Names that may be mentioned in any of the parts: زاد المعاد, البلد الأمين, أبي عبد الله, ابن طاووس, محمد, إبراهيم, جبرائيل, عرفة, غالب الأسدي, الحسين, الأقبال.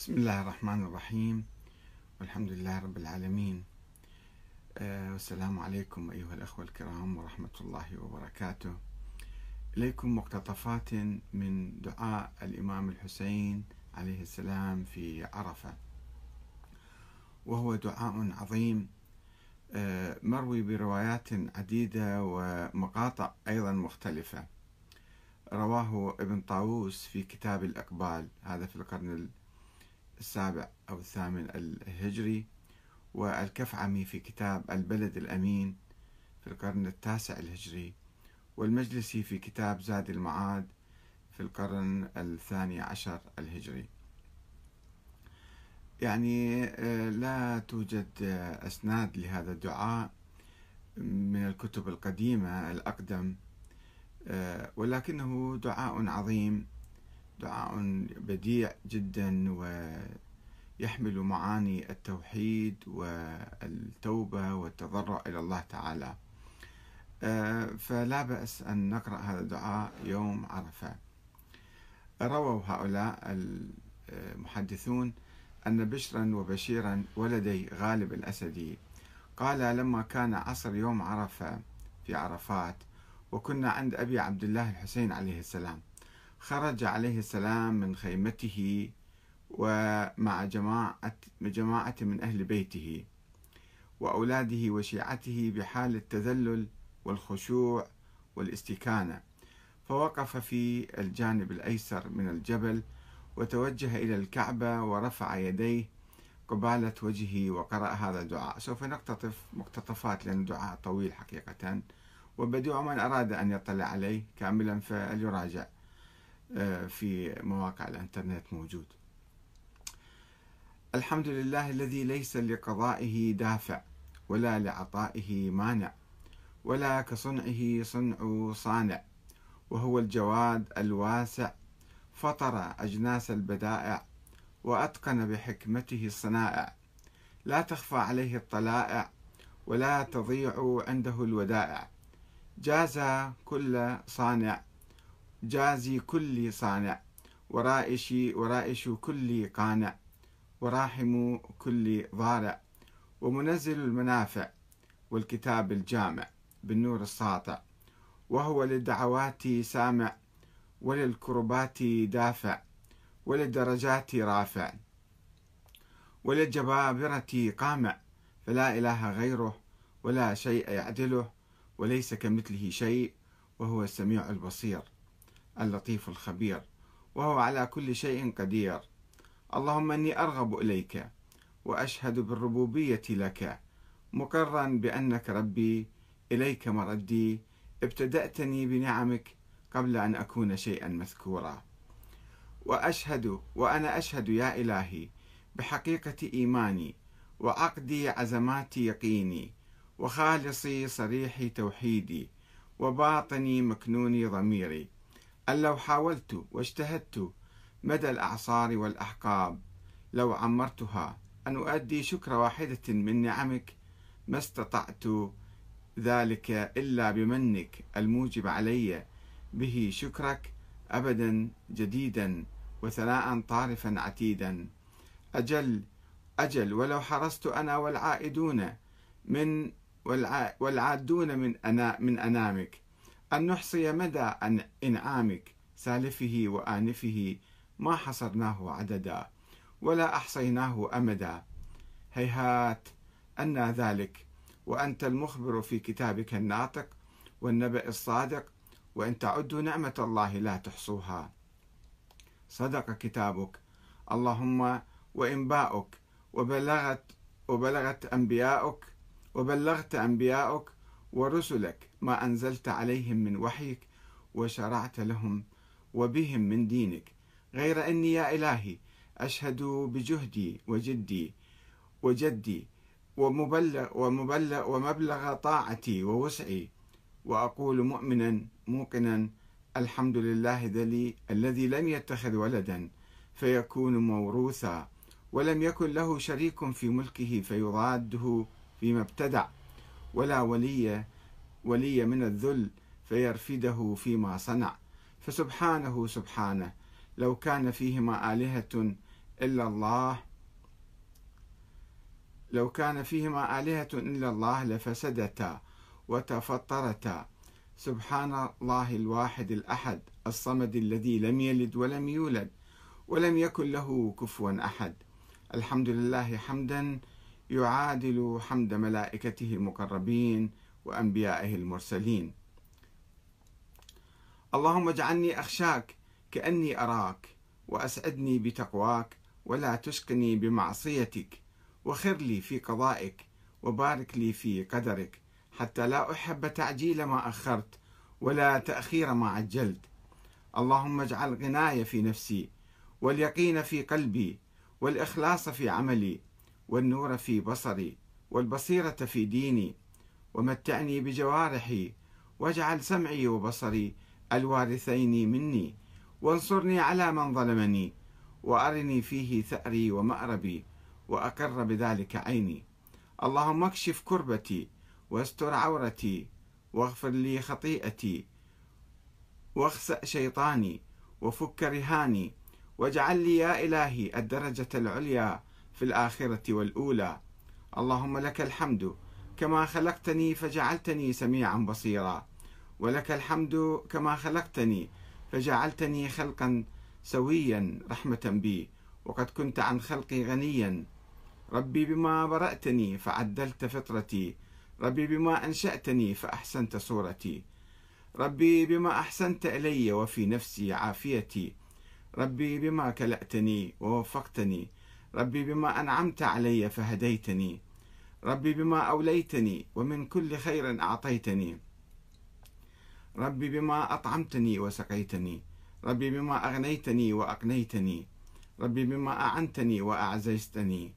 بسم الله الرحمن الرحيم، والحمد لله رب العالمين، والسلام عليكم أيها الأخوة الكرام ورحمة الله وبركاته. إليكم مقتطفات من دعاء الإمام الحسين عليه السلام في عرفة، وهو دعاء عظيم مروي بروايات عديدة ومقاطع أيضا مختلفة. رواه ابن طاووس في كتاب الأقبال، هذا في القرن السابع أو الثامن الهجري، والكفعمي في كتاب البلد الأمين في القرن التاسع الهجري، والمجلسي في كتاب زاد المعاد في القرن الثاني عشر الهجري. يعني لا توجد أسناد لهذا الدعاء من الكتب القديمة الأقدم، ولكنه دعاء عظيم، دعاء بديع جدا، ويحمل معاني التوحيد والتوبة والتضرع إلى الله تعالى. فلا بأس أن نقرأ هذا الدعاء يوم عرفة. رووا هؤلاء المحدثون أن بشرا وبشيرا ولدي غالب الأسدي قال: لما كان عصر يوم عرفة في عرفات وكنا عند أبي عبد الله الحسين عليه السلام، خرج عليه السلام من خيمته ومع جماعة من أهل بيته وأولاده وشيعته بحال التذلل والخشوع والاستكانة، فوقف في الجانب الأيسر من الجبل وتوجه إلى الكعبة ورفع يديه قبالة وجهه وقرأ هذا الدعاء. سوف نقتطف مقتطفات لأن الدعاء طويل حقيقة، وبديع من أراد أن يطلع عليه كاملا فليراجع في مواقع الانترنت موجود. الحمد لله الذي ليس لقضائه دافع ولا لعطائه مانع ولا كصنعه صنع صانع، وهو الجواد الواسع، فطر أجناس البدائع وأتقن بحكمته الصنائع، لا تخفى عليه الطلائع ولا تضيع عنده الودائع، جاز كل صانع جازي كل صانع، ورائش كل قانع، وراحم كل ضارع، ومنزل المنافع والكتاب الجامع بالنور الساطع، وهو للدعوات سامع وللكربات دافع وللدرجات رافع وللجبابرة قامع، فلا إله غيره ولا شيء يعدله، وليس كمثله شيء، وهو السميع البصير اللطيف الخبير، وهو على كل شيء قدير. اللهم إني أرغب إليك وأشهد بالربوبية لك، مقرا بأنك ربي، إليك مردي، ابتدأتني بنعمك قبل أن أكون شيئا مذكورا. وأنا أشهد يا إلهي بحقيقة إيماني وعقدي عزماتي يقيني، وخالصي صريحي توحيدي، وباطني مكنوني ضميري، أن لو حاولت واجتهدت مدى الأعصار والأحقاب، لو عمرتها أن أؤدي شكر واحدة من نعمك، ما استطعت ذلك إلا بمنك الموجب علي به شكرك، أبدا جديدا وثناء طارفا عتيدا. أجل ولو حرصت أنا والعادون من أنامك أن نحصي مدى إنعامك، سالفه وآنفه ما حصرناه عددا ولا أحصيناه أمدا. هيهات أنى ذلك، وأنت المخبر في كتابك الناطق والنبأ الصادق، وإن تعدوا نعمة الله لا تحصوها. صدق كتابك اللهم وإنباؤك، وبلغت أنبياؤك ورسلك ما أنزلت عليهم من وحيك، وشرعت لهم وبهم من دينك، غير أني يا إلهي أشهد بجهدي وجدي ومبلغ طاعتي ووسعي، وأقول مؤمنا موقنا: الحمد لله الذي لم يتخذ ولدا فيكون موروثا، ولم يكن له شريك في ملكه فيضاده فيما ابتدع، ولا ولي من الذل فيرفده فيما صنع، فسبحانه لو كان فيهما آلهة إلا الله، لو كان فيهما آلهة إلا الله لفسدتا وتفطرتا، سبحان الله الواحد الأحد الصمد الذي لم يلد ولم يولد ولم يكن له كفوا أحد، الحمد لله حمدا يعادل حمد ملائكته المقربين وأنبيائه المرسلين. اللهم اجعلني أخشاك كأني أراك، وأسعدني بتقواك، ولا تشقني بمعصيتك، وخر لي في قضائك، وبارك لي في قدرك، حتى لا أحب تعجيل ما أخرت ولا تأخير ما عجلت. اللهم اجعل غناي في نفسي، واليقين في قلبي، والإخلاص في عملي، والنور في بصري، والبصيرة في ديني، ومتعني بجوارحي، واجعل سمعي وبصري الوارثين مني، وانصرني على من ظلمني، وأرني فيه ثأري ومأربي، وأقر بذلك عيني. اللهم اكشف كربتي، واستر عورتي، واغفر لي خطيئتي، واخسأ شيطاني، وفك رهاني، واجعل لي يا إلهي الدرجة العليا في الآخرة والأولى. اللهم لك الحمد كما خلقتني فجعلتني سميعا بصيرا، ولك الحمد كما خلقتني فجعلتني خلقا سويا رحمة بي، وقد كنت عن خلقي غنيا. ربي بما برأتني فعدلت فطرتي، ربي بما أنشأتني فأحسنت صورتي، ربي بما أحسنت إلي وفي نفسي عافيتي، ربي بما كلأتني ووفقتني، ربي بما أنعمت علي فهديتني، ربي بما أوليتني ومن كل خير أعطيتني، ربي بما أطعمتني وسقيتني، ربي بما أغنيتني وأقنيتني، ربي بما أعنتني وأعززتني،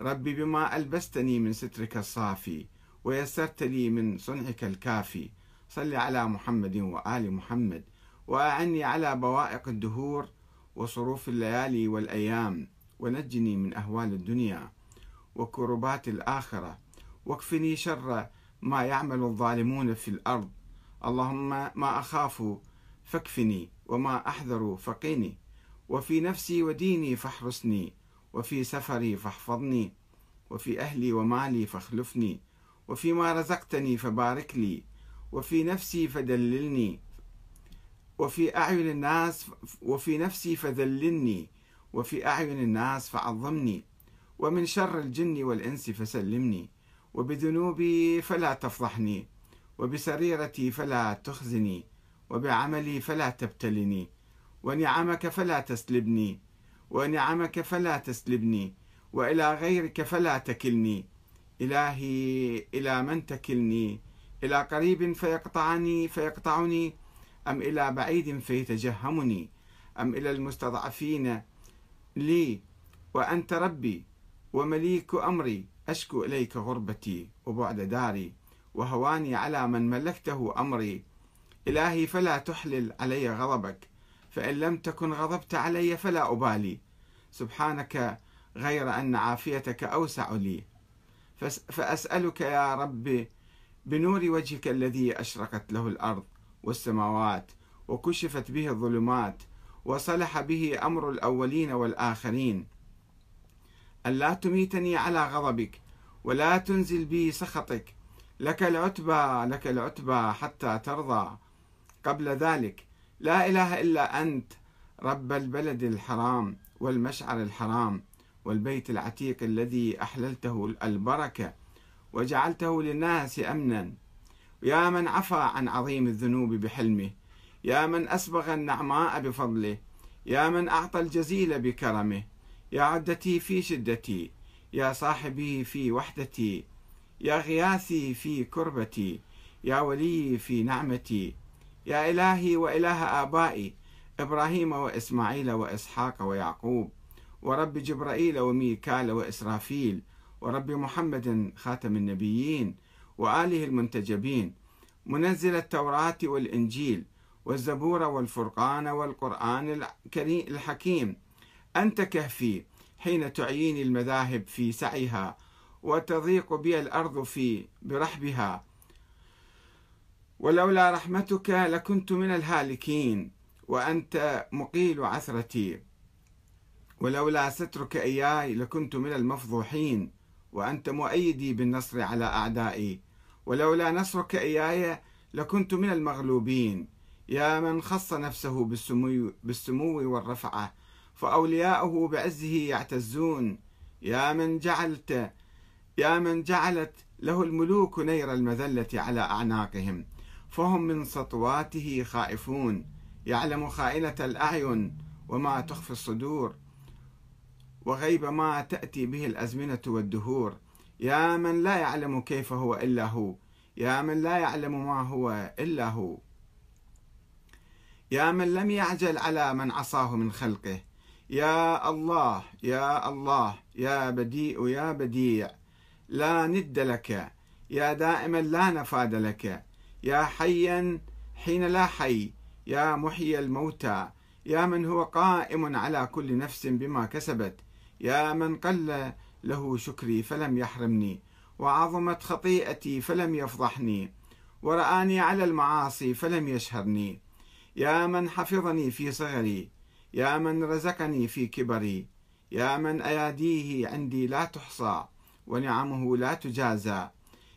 ربي بما ألبستني من سترك الصافي، ويسرت لي من صنعك الكافي. صل على محمد وآل محمد، وأعني على بوائق الدهور وصروف الليالي والأيام، ونجني من أهوال الدنيا وكربات الآخرة، واكفني شر ما يعمل الظالمون في الأرض. اللهم ما أخاف فاكفني، وما أحذر فقني، وفي نفسي وديني فاحرسني، وفي سفري فاحفظني، وفي أهلي ومالي فاخلفني، وفيما رزقتني فبارك لي، وفي نفسي فدللني، وفي أعين الناس وفي نفسي فذللني، وفي أعين الناس فعظمني، ومن شر الجن والإنس فسلمني، وبذنوبي فلا تفضحني، وبسريرتي فلا تخزني، وبعملي فلا تبتلني، ونعمك فلا تسلبني، ونعمك فلا تسلبني، وإلى غيرك فلا تكلني. إلهي إلى من تكلني؟ إلى قريب فيقطعني، أم إلى بعيد فيتجهمني، أم إلى المستضعفين لي؟ وأنت ربي ومليك أمري، أشكو إليك غربتي وبعد داري، وهواني على من ملكته أمري. إلهي فلا تحلل علي غضبك، فإن لم تكن غضبت علي فلا أبالي، سبحانك غير أن عافيتك أوسع لي. فأسألك يا رب بنور وجهك الذي أشرقت له الأرض والسماوات، وكشفت به الظلمات، وصلح به أمر الأولين والآخرين، ألا تميتني على غضبك، ولا تنزل بي سخطك. لك العتبى لك العتبى حتى ترضى، قبل ذلك لا إله إلا أنت، رب البلد الحرام والمشعر الحرام والبيت العتيق الذي أحللته البركة وجعلته للناس أمنا. يا من عفى عن عظيم الذنوب بحلمه، يا من أسبغ النعماء بفضله، يا من أعطى الجزيل بكرمه، يا عدتي في شدتي، يا صاحبي في وحدتي، يا غياثي في كربتي، يا ولي في نعمتي، يا إلهي وإله آبائي إبراهيم وإسماعيل وإسحاق ويعقوب، ورب جبرائيل وميكال وإسرافيل، ورب محمد خاتم النبيين وآله المنتجبين، منزل التوراة والإنجيل والزبور والفرقان والقرآن الحكيم. أنت كهفي حين تعييني المذاهب في سعيها، وتضيق بي الأرض في برحبها، ولولا رحمتك لكنت من الهالكين، وأنت مقيل عثرتي، ولولا سترك إياي لكنت من المفضوحين، وأنت مؤيدي بالنصر على أعدائي، ولولا نصرك إياي لكنت من المغلوبين. يا من خص نفسه بالسمو والرفعة فأولياؤه بعزه يعتزون، يا من جعلت له الملوك نير المذلة على أعناقهم فهم من سطواته خائفون. يعلم خائنة الأعين وما تخفي الصدور وغيب ما تأتي به الأزمنة والدهور. يا من لا يعلم كيف هو إلا هو، يا من لا يعلم ما هو إلا هو، يا من لم يعجل على من عصاه من خلقه. يا الله يا الله، يا بديء يا بديع، لا ند لك، يا دائما لا نفاد لك، يا حيا حين لا حي، يا محيي الموتى، يا من هو قائم على كل نفس بما كسبت. يا من قل له شكري فلم يحرمني، وعظمت خطيئتي فلم يفضحني، ورآني على المعاصي فلم يشهرني. يا من حفظني في صغري، يا من رزقني في كبري، يا من أياديه عندي لا تحصى ونعمه لا تجازى.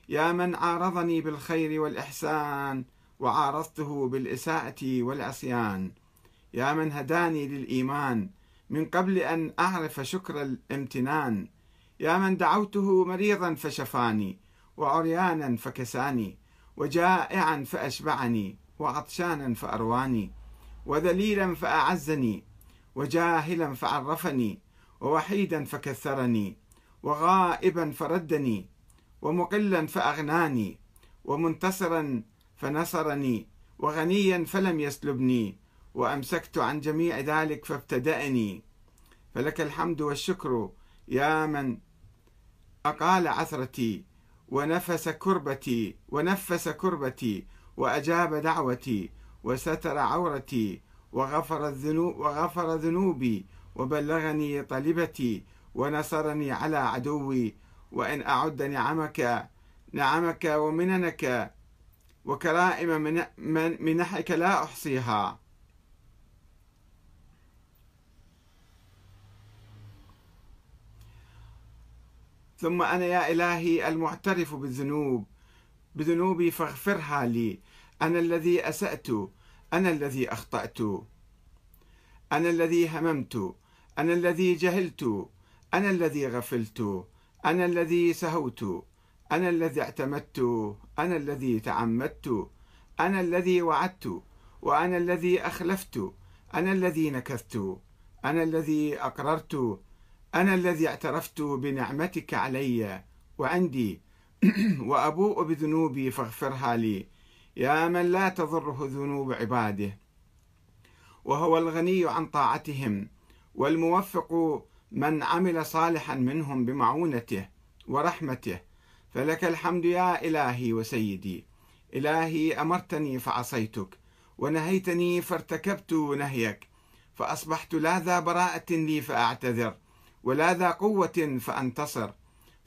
يا من عارضني بالخير والإحسان وعارضته بالإساءة والعصيان. يا من هداني للإيمان من قبل أن أعرف شكر الامتنان. يا من دعوته مريضا فشفاني، وعريانا فكساني، وجائعا فأشبعني، وعطشانا فأرواني، وذليلا فأعزني، وجاهلا فعرفني، ووحيدا فكثرني، وغائبا فردني، ومقلا فأغناني، ومنتصرا فنصرني، وغنيا فلم يسلبني، وأمسكت عن جميع ذلك فابتدأني. فلك الحمد والشكر يا من أقال عثرتي ونفس كربتي وأجاب دعوتي وستر عورتي وغفر ذنوبي وبلغني طلبتي ونصرني على عدوي. وإن أعد نعمك ومننك وكرائم منحك لا أحصيها. ثم أنا يا إلهي المعترف بذنوبي فاغفرها لي. أنا الذي أسأت، أنا الذي أخطأت، أنا الذي هممت، أنا الذي جهلت، أنا الذي غفلت، أنا الذي سهوت، أنا الذي اعتمدت، أنا الذي تعمدت، أنا الذي وعدت، وأنا الذي أخلفت، أنا الذي نكثت، أنا الذي أقررت، أنا الذي اعترفت بنعمتك علي وعندي وأبوء بذنوبي فاغفرها لي. يا من لا تضره ذنوب عباده وهو الغني عن طاعتهم، والموفق من عمل صالحا منهم بمعونته ورحمته. فلك الحمد يا إلهي وسيدي. إلهي أمرتني فعصيتك، ونهيتني فارتكبت نهيك، فأصبحت لا ذا براءة لي فأعتذر، ولا ذا قوة فأنتصر.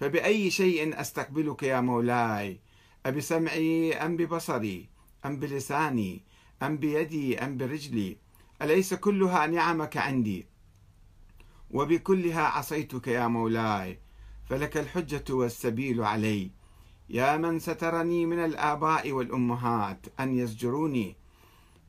فبأي شيء أستقبلك يا مولاي؟ أبسمعي أم ببصري أم بلساني أم بيدي أم برجلي؟ أليس كلها نعمك عندي وبكلها عصيتك يا مولاي؟ فلك الحجة والسبيل علي. يا من سترني من الآباء والأمهات أن يزجروني،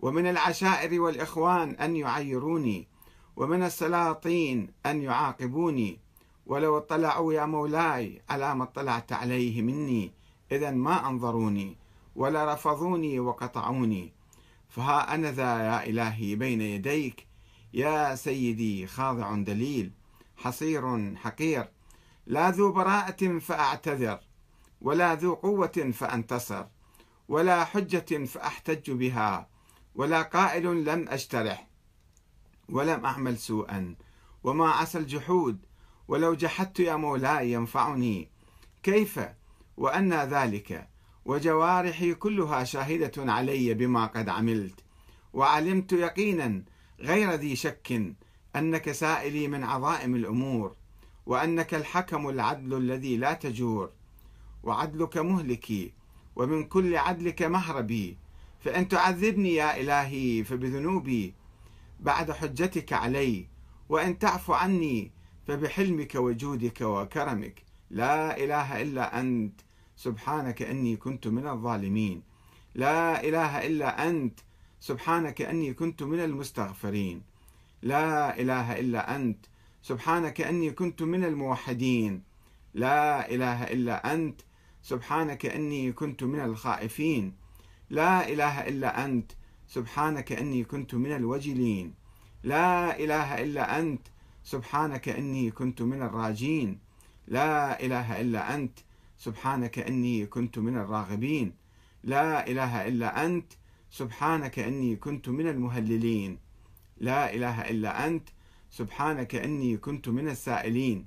ومن العشائر والإخوان أن يعيروني، ومن السلاطين أن يعاقبوني. ولو اطلعوا يا مولاي على ما اطلعت عليه مني، إذا ما أنظروني ولا رفضوني وقطعوني. فها أنا ذا يا إلهي بين يديك يا سيدي، خاضع دليل، حصير حقير، لا ذو براءة فأعتذر، ولا ذو قوة فأنتصر، ولا حجة فأحتج بها، ولا قائل لم أجترح ولم أعمل سوءا. وما عسى الجحود، ولو جحدت يا مولاي ينفعني كيف وأنى ذلك؟ وجوارحي كلها شاهدة علي بما قد عملت، وعلمت يقينا غير ذي شك أنك سائلي من عظائم الأمور، وأنك الحكم العدل الذي لا تجور، وعدلك مهلكي ومن كل عدلك مهربي. فإن تعذبني يا إلهي فبذنوبي بعد حجتك علي، وإن تعفو عني فبحلمك وجودك وكرمك، لا إله إلا أنت سبحانك إني كنت من الظالمين، لا إله إلا أنت سبحانك إني كنت من المستغفرين، لا إله إلا أنت سبحانك إني كنت من الموحدين، لا إله إلا أنت سبحانك إني كنت من الخائفين، لا إله إلا أنت سبحانك إني كنت من الوجلين، لا إله إلا أنت سبحانك إني كنت من الراجين، لا إله إلا أنت سبحانك إني كنت من الراغبين، لا إله إلا أنت سبحانك إني كنت من المهللين، لا إله إلا أنت سبحانك إني كنت من السائلين،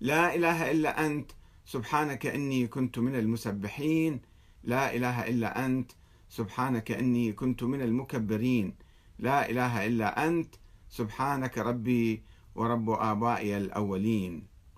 لا إله إلا أنت سبحانك إني كنت من المسبحين، لا إله إلا أنت سبحانك إني كنت من المكبرين، لا إله إلا أنت سبحانك ربي ورب آبائي الأولين.